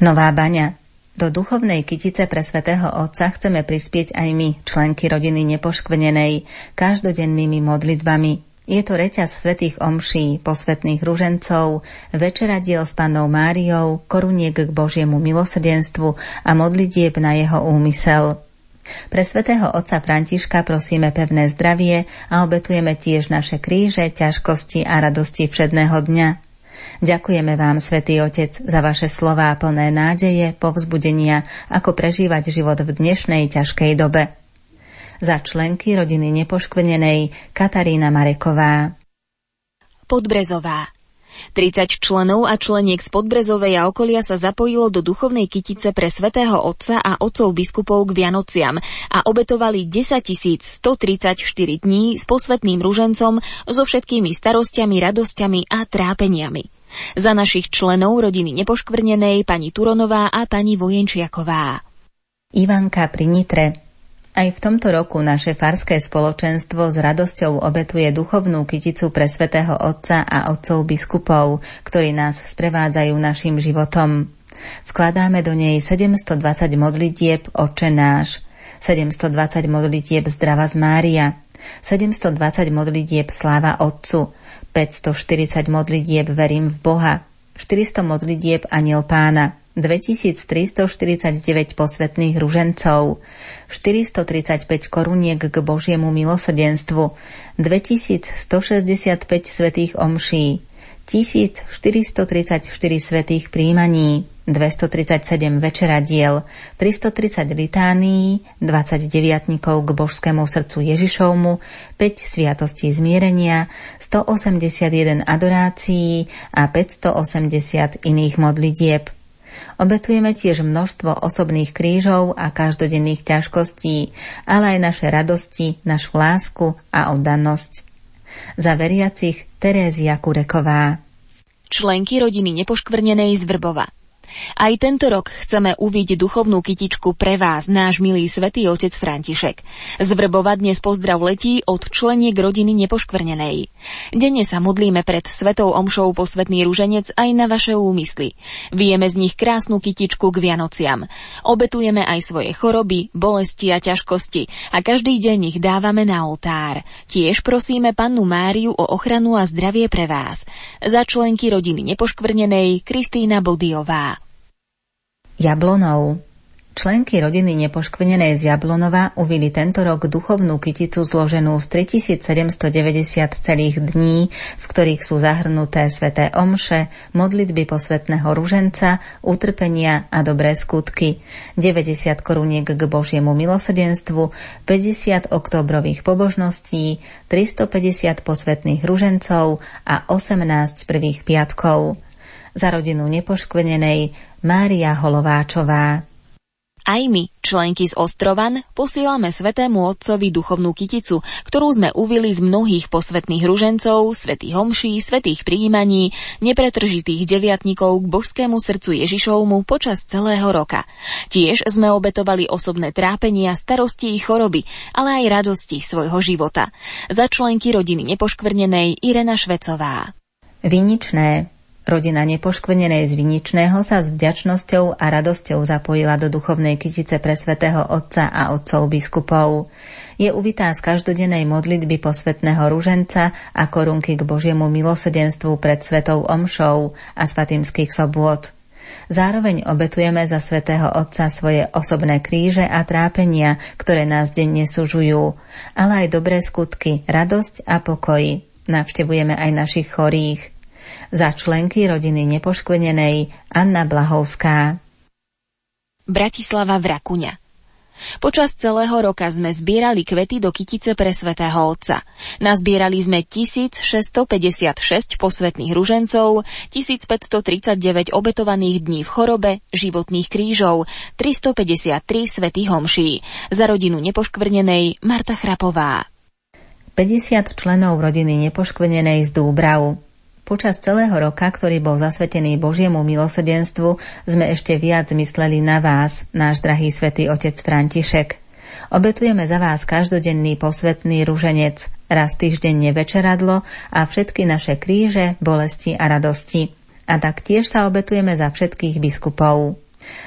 Nová Baňa. Do duchovnej kytice pre svätého Otca chceme prispieť aj my, členky rodiny Nepoškvrnenej, každodennými modlitbami. Je to reťaz svätých omší, posvätných ružencov, večeradiel s Pannou Máriou, koruniek k Božiemu milosrdenstvu a modlitieb na jeho úmysel. Pre svätého Otca Františka prosíme pevné zdravie a obetujeme tiež naše kríže, ťažkosti a radosti všedného dňa. Ďakujeme vám, Svätý Otec, za vaše slová plné nádeje, povzbudenia, ako prežívať život v dnešnej ťažkej dobe. Za členky rodiny Nepoškvrnenej Katarína Mareková. Podbrezová. tridsať členov a členiek z Podbrezovej a okolia sa zapojilo do duchovnej kytice pre svätého Otca a otcov biskupov k Vianociam a obetovali desaťtisíc stotridsaťštyri dní s posvätným ružencom so všetkými starostiami, radosťami a trápeniami. Za našich členov rodiny Nepoškvrnenej pani Turonová a pani Vojenčiaková. Ivanka pri Nitre. Aj v tomto roku naše farské spoločenstvo s radosťou obetuje duchovnú kyticu pre svätého Otca a otcov biskupov, ktorí nás sprevádzajú našim životom. Vkladáme do nej sedemstodvadsať modlitieb Otče náš, sedemstodvadsať modlitieb Zdravas Mária, sedemstodvadsať modlitieb Sláva Otcu, päťstoštyridsať modlitieb Verím v Boha, štyristo modlitieb Anjel Pána, dvetisíctristoštyridsaťdeväť posvätných ružencov, štyristo tridsaťpäť koruniek k Božiemu milosrdenstvu, dvetisícstošesťdesiatpäť svätých omší, tisícštyristotridsaťštyri svätých príjmaní, dvestotridsaťsedem večeradiel, tristotridsať litánií, dvadsať deviatnikov k Božskému srdcu Ježišovmu, päť sviatostí zmierenia, stoosemdesiatjeden adorácií a päťstoosemdesiat iných modlitieb. Obetujeme tiež množstvo osobných krížov a každodenných ťažkostí, ale aj naše radosti, našu lásku a oddanosť. Za veriacich Terézia Kureková. Členky rodiny Nepoškvrnenej z Vrbova. Aj tento rok chceme uviť duchovnú kytičku pre vás, náš milý svätý otec František. Z Vrbova dnes pozdrav letí od členiek rodiny Nepoškvrnenej. Denne sa modlíme pred svetou omšou posvätný ruženec aj na vaše úmysly. Vyjeme z nich krásnu kytičku k Vianociam. Obetujeme aj svoje choroby, bolesti a ťažkosti a každý deň ich dávame na oltár. Tiež prosíme Pannu Máriu o ochranu a zdravie pre vás. Za členky rodiny Nepoškvrnenej Kristína Bodiová. Jablonov. Členky rodiny Nepoškvrnenej z Jablonova uvili tento rok duchovnú kyticu zloženú z tritisícsedemstodeväťdesiat celých dní, v ktorých sú zahrnuté sväté omše, modlitby posvätného ruženca, utrpenia a dobré skutky, deväťdesiat koruniek k Božiemu milosrdenstvu, päťdesiat oktobrových pobožností, tristopäťdesiat posvätných ružencov a osemnásť prvých piatkov. Za rodinu Nepoškvrnenej Mária Holováčová. Aj my, členky z Ostrovan, posielame svätému Otcovi duchovnú kyticu, ktorú sme uvili z mnohých posvätných ružencov, svätých homší, svätých prijímaní, nepretržitých deviatnikov k Božskému srdcu Ježišovmu počas celého roka. Tiež sme obetovali osobné trápenia, starosti i choroby, ale aj radosti svojho života. Za členky rodiny Nepoškvrnenej Irena Švecová. Viničné. Rodina Nepoškvrnenej z Viničného sa s vďačnosťou a radosťou zapojila do duchovnej kytice pre svätého Otca a otcov biskupov. Je uvitá z každodennej modlitby posvätného ruženca a korunky k Božiemu milosrdenstvu pred svetou omšou a svatimských sobôt. Zároveň obetujeme za svätého Otca svoje osobné kríže a trápenia, ktoré nás denne sužujú, ale aj dobré skutky, radosť a pokoj. Navštevujeme aj našich chorých. Za členky rodiny Nepoškvrnenej Anna Blahovská. Bratislava Vrakuňa. Počas celého roka sme zbierali kvety do kytice pre svätého Otca. Nazbierali sme tisícšesťstopäťdesiatšesť posvätných ružencov, tisícpäťstotridsaťdeväť obetovaných dní v chorobe, životných krížov, tristopäťdesiattri svätých homší. Za rodinu Nepoškvrnenej Marta Chrapová. päťdesiat členov rodiny Nepoškvrnenej z Dúbrav. Počas celého roka, ktorý bol zasvetený Božiemu milosrdenstvu, sme ešte viac mysleli na vás, náš drahý svätý otec František. Obetujeme za vás každodenný posvätný ruženec, raz týždenne večeradlo a všetky naše kríže, bolesti a radosti. A taktiež sa obetujeme za všetkých biskupov.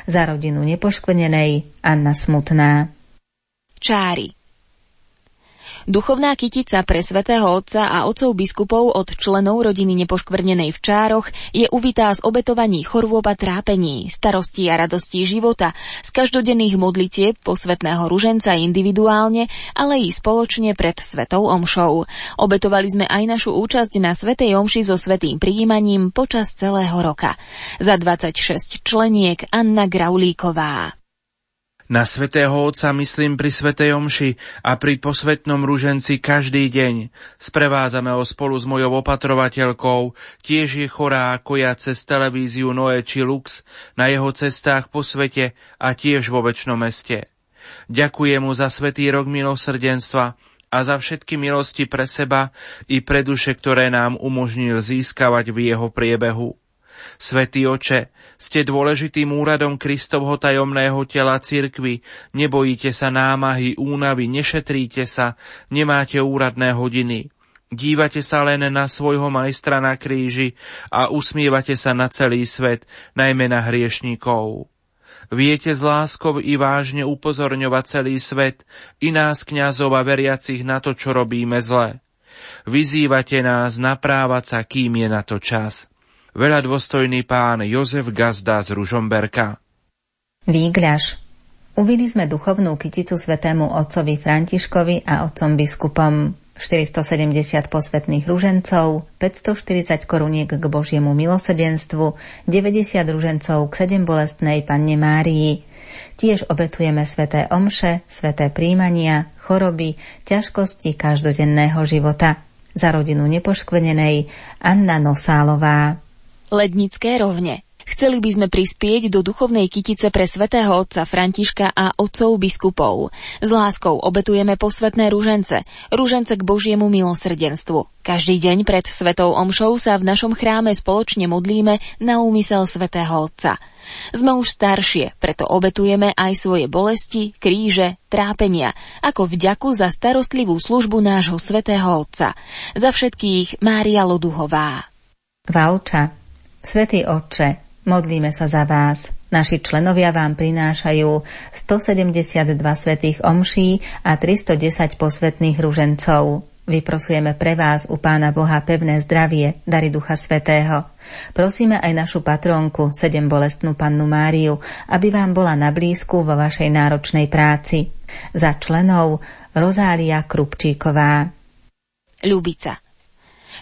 Za rodinu nepoškvrnenej Anna Smutná. Čári. Duchovná kytica pre svätého otca a otcov biskupov od členov rodiny nepoškvrnenej v Čároch je uvitá z obetovaní chorôb a trápení, starostí a radostí života, z každodenných modlitieb posvätného ruženca individuálne, ale i spoločne pred svätou omšou. Obetovali sme aj našu účasť na svätej omši so svätým prijímaním počas celého roka. Za dvadsaťšesť členiek Anna Graulíková. Na svätého otca myslím pri svätej omši a pri posvätnom ruženci každý deň. Sprevádzame ho spolu s mojou opatrovateľkou, tiež je chorá, ako ja, cez televíziu Noé či Lux, na jeho cestách po svete a tiež vo večnom meste. Ďakujem mu za svätý rok milosrdenstva a za všetky milosti pre seba i pre duše, ktoré nám umožnil získavať v jeho priebehu. Svätý Oče, ste dôležitým úradom Kristovho tajomného tela cirkvi, nebojíte sa námahy, únavy, nešetríte sa, nemáte úradné hodiny. Dívate sa len na svojho majstra na kríži a usmievate sa na celý svet, najmä na hriešnikov. Viete s láskou i vážne upozorňovať celý svet, i nás kňazov a veriacich na to, čo robíme zle. Vyzývate nás naprávať sa, kým je na to čas. Veľa dôstojný pán Jozef Gazda z Ružomberka. Výgľaš. Uvili sme duchovnú kyticu svätému otcovi Františkovi a otcom biskupom. štyristosedemdesiat posvätných ružencov, päťstoštyridsať koruniek k Božiemu milosrdenstvu, deväťdesiat ružencov k sedembolestnej Panne Márii. Tiež obetujeme sväté omše, sväté príjmania, choroby, ťažkosti každodenného života. Za rodinu nepoškvrnenej Anna Nosálová. Lednické rovne. Chceli by sme prispieť do duchovnej kytice pre svätého otca Františka a otcov biskupov. S láskou obetujeme posvätné ružence, ružence k Božiemu milosrdenstvu. Každý deň pred svätou omšou sa v našom chráme spoločne modlíme na úmysel svätého otca. Sme už staršie, preto obetujeme aj svoje bolesti, kríže, trápenia, ako vďaku za starostlivú službu nášho svätého otca. Za všetkých Mária Loduhová. Valča. Svätý Otče, modlíme sa za vás. Naši členovia vám prinášajú stosedemdesiatdva svätých omší a tristodesať posvätných ružencov. Vyprosujeme pre vás u Pána Boha pevné zdravie, dary Ducha Svätého. Prosíme aj našu patrónku, sedembolestnú Pannu Máriu, aby vám bola na blízku vo vašej náročnej práci. Za členov Rozália Krupčíková. Ľubica.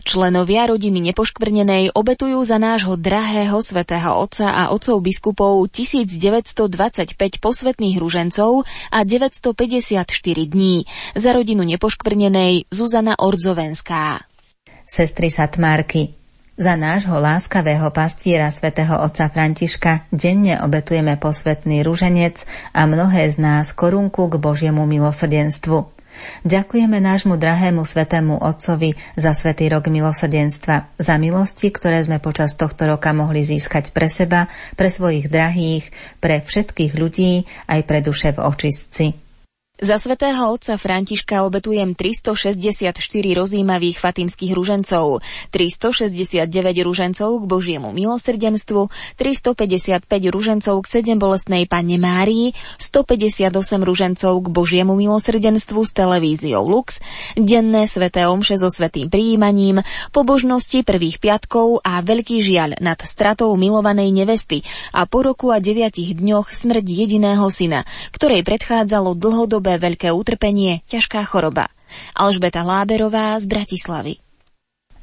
Členovia rodiny nepoškvrnenej obetujú za nášho drahého svätého otca a otcov biskupov tisícdeväťstodvadsaťpäť posvätných ružencov a deväťstopäťdesiatštyri dní. Za rodinu nepoškvrnenej Zuzana Ordzovenská. Sestry Satmárky. Za nášho láskavého pastiera svätého otca Františka denne obetujeme posvätný ruženec a mnohé z nás korunku k Božiemu milosrdenstvu. Ďakujeme nášmu drahému svätému otcovi za svätý rok milosrdenstva, za milosti, ktoré sme počas tohto roka mohli získať pre seba, pre svojich drahých, pre všetkých ľudí, aj pre duše v očistci. Za svätého otca Františka obetujem tristošesťdesiatštyri rozjímavých fatimských ružencov, tristošesťdesiatdeväť ružencov k Božiemu milosrdenstvu, tristopäťdesiatpäť ružencov k sedembolestnej Panne Márii, stopäťdesiatosem ružencov k Božiemu milosrdenstvu s televíziou Lux, denné sväté omše so svätým prijímaním, pobožnosti prvých piatkov a veľký žiaľ nad stratou milovanej nevesty a po roku a deviatich dňoch smrť jediného syna, ktorej predchádzalo dlhodobé veľké utrpenie, ťažká choroba. Alžbeta Láberová z Bratislavy.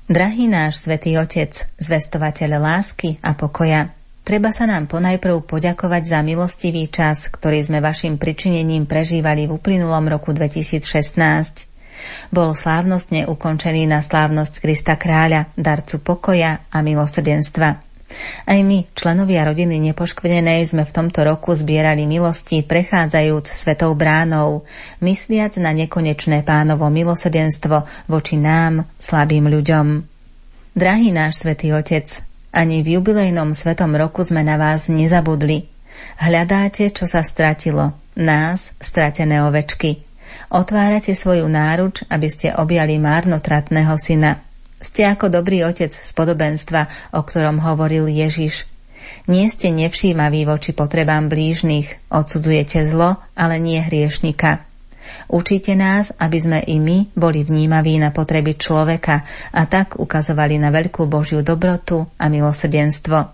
Drahý náš svätý Otec, zvestovateľ lásky a pokoja, treba sa nám ponajprv poďakovať za milostivý čas, ktorý sme vašim pričinením prežívali v uplynulom roku dvetisícšestnásť. Bol slávnostne ukončený na slávnosť Krista Kráľa, darcu pokoja a milosrdenstva. Aj my, členovia rodiny nepoškvrnenej, sme v tomto roku zbierali milosti, prechádzajúc svetou bránou, mysliac na nekonečné Pánovo milosrdenstvo voči nám, slabým ľuďom. Drahý náš svätý Otec, ani v jubilejnom svetom roku sme na vás nezabudli. Hľadáte, čo sa stratilo, nás, stratené ovečky. Otvárate svoju náruč, aby ste objali márnotratného syna. Ste ako dobrý otec z podobenstva, o ktorom hovoril Ježiš. Nie ste nevšímaví voči potrebám blížnych, odsudzujete zlo, ale nie hriešnika. Učíte nás, aby sme i my boli vnímaví na potreby človeka a tak ukazovali na veľkú Božiu dobrotu a milosrdenstvo.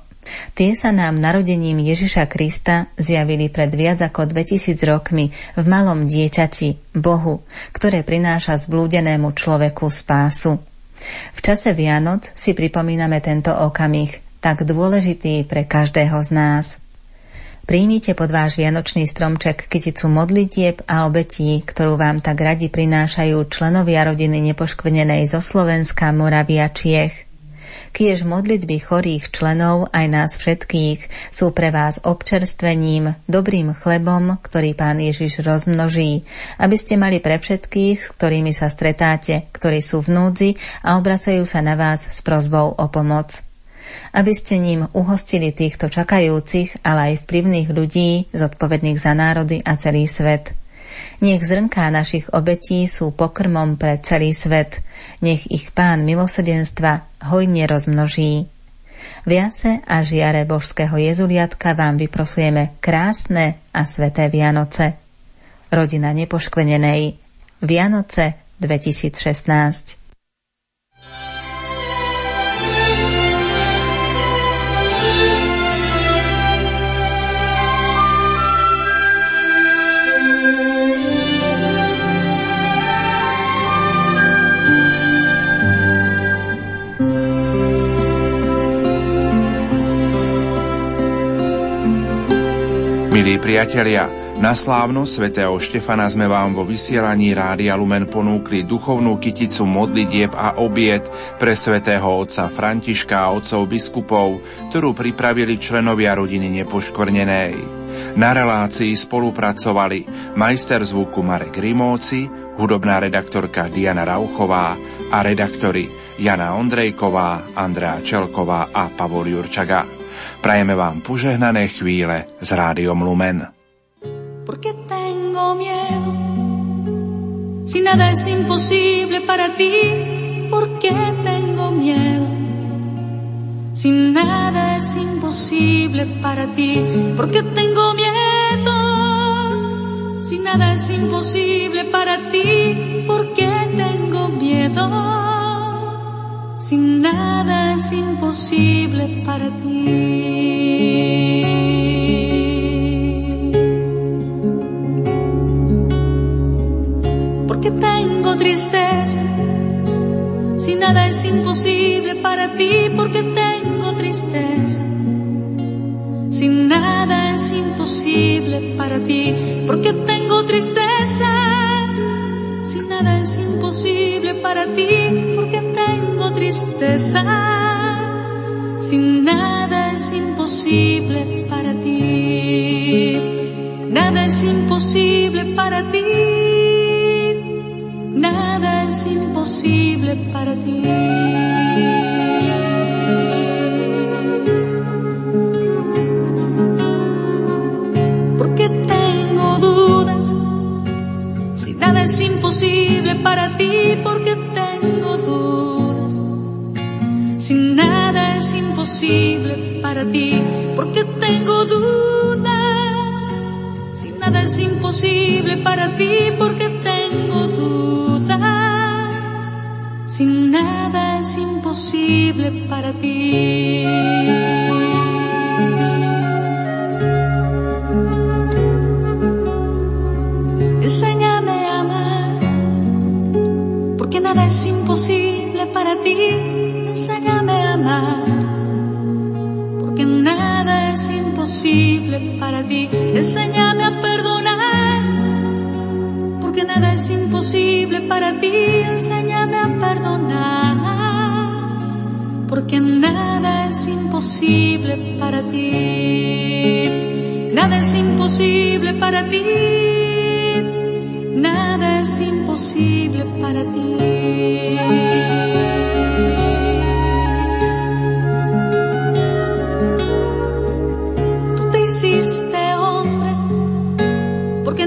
Tie sa nám narodením Ježiša Krista zjavili pred viac ako dvetisíc rokmi v malom dieťati, Bohu, ktoré prináša zblúdenému človeku spásu. V čase Vianoc si pripomíname tento okamih, tak dôležitý pre každého z nás. Príjmite pod váš vianočný stromček kyticu modlitieb a obetí, ktorú vám tak radi prinášajú členovia rodiny Nepoškvrnenej zo Slovenska, Moravy a Čiech. Kiež modlitby chorých členov aj nás všetkých sú pre vás občerstvením, dobrým chlebom, ktorý Pán Ježiš rozmnoží, aby ste mali pre všetkých, s ktorými sa stretáte, ktorí sú v núdzi a obracajú sa na vás s prosbou o pomoc. Aby ste ním uhostili týchto čakajúcich, ale aj vplyvných ľudí, zodpovedných za národy a celý svet. Nech zrnká našich obetí sú pokrmom pre celý svet. Nech ich Pán milosrdenstva hojne rozmnoží. Viace a žiare božského Jezuliatka vám vyprosujeme krásne a sveté Vianoce. Rodina Nepoškvrnenej. Vianoce dvetisícšestnásť. Milí priatelia, na slávnosť svätého Štefana sme vám vo vysielaní Rádia Lumen ponúkli duchovnú kyticu modlitieb a obiet pre svätého otca Františka a otcov biskupov, ktorú pripravili členovia rodiny Nepoškvrnenej. Na relácii spolupracovali majster zvuku Marek Rimóci, hudobná redaktorka Diana Rauchová a redaktori Jana Ondrejková, Andrea Čelková a Pavol Jurčaga. Prajeme vám požehnané chvíle s Rádiom Lumen. Porque tengo miedo, si nada es imposible para ti. Porque tengo miedo, si nada es imposible para ti. Porque tengo miedo, si nada es imposible para ti. Porque tengo miedo, si nada es imposible para ti. Porque tengo tristeza, si nada es imposible para ti. Porque tengo tristeza, si nada es imposible para ti. Porque tengo tristeza, si nada es imposible para ti. Porque tengo tristeza, si nada es imposible para ti. Nada es imposible para ti. Nada es imposible para ti. Porque tengo dudas, si nada es imposible para ti. Porque tengo dudas, si nada es imposible para ti. Porque tengo dudas, si nada es imposible para ti. Porque tengo dudas, si nada es imposible para ti. Nada es imposible para ti, enséñame a amar. Porque nada es imposible para ti, enséñame a perdonar. Porque nada es imposible para ti, enséñame a perdonar. Porque nada es imposible para ti. Nada es imposible para ti. Nada es imposible para ti. Tú te hiciste hombre, porque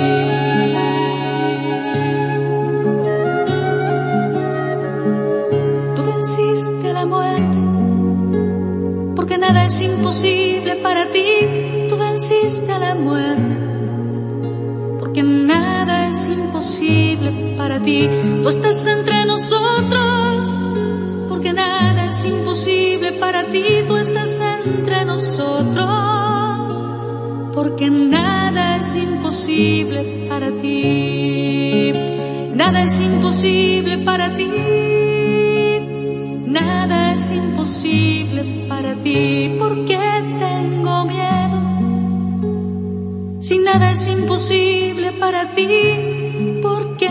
Tú venciste la muerte, porque nada es imposible para ti, tú venciste la muerte, porque nada es imposible para ti. Tú estás entre nosotros, porque nada es imposible para ti. Tú estás entre nosotros, porque nada es imposible para ti. Nada es imposible para ti. Nada es imposible para ti. ¿Por qué tengo miedo? Si nada es imposible para ti, ¿por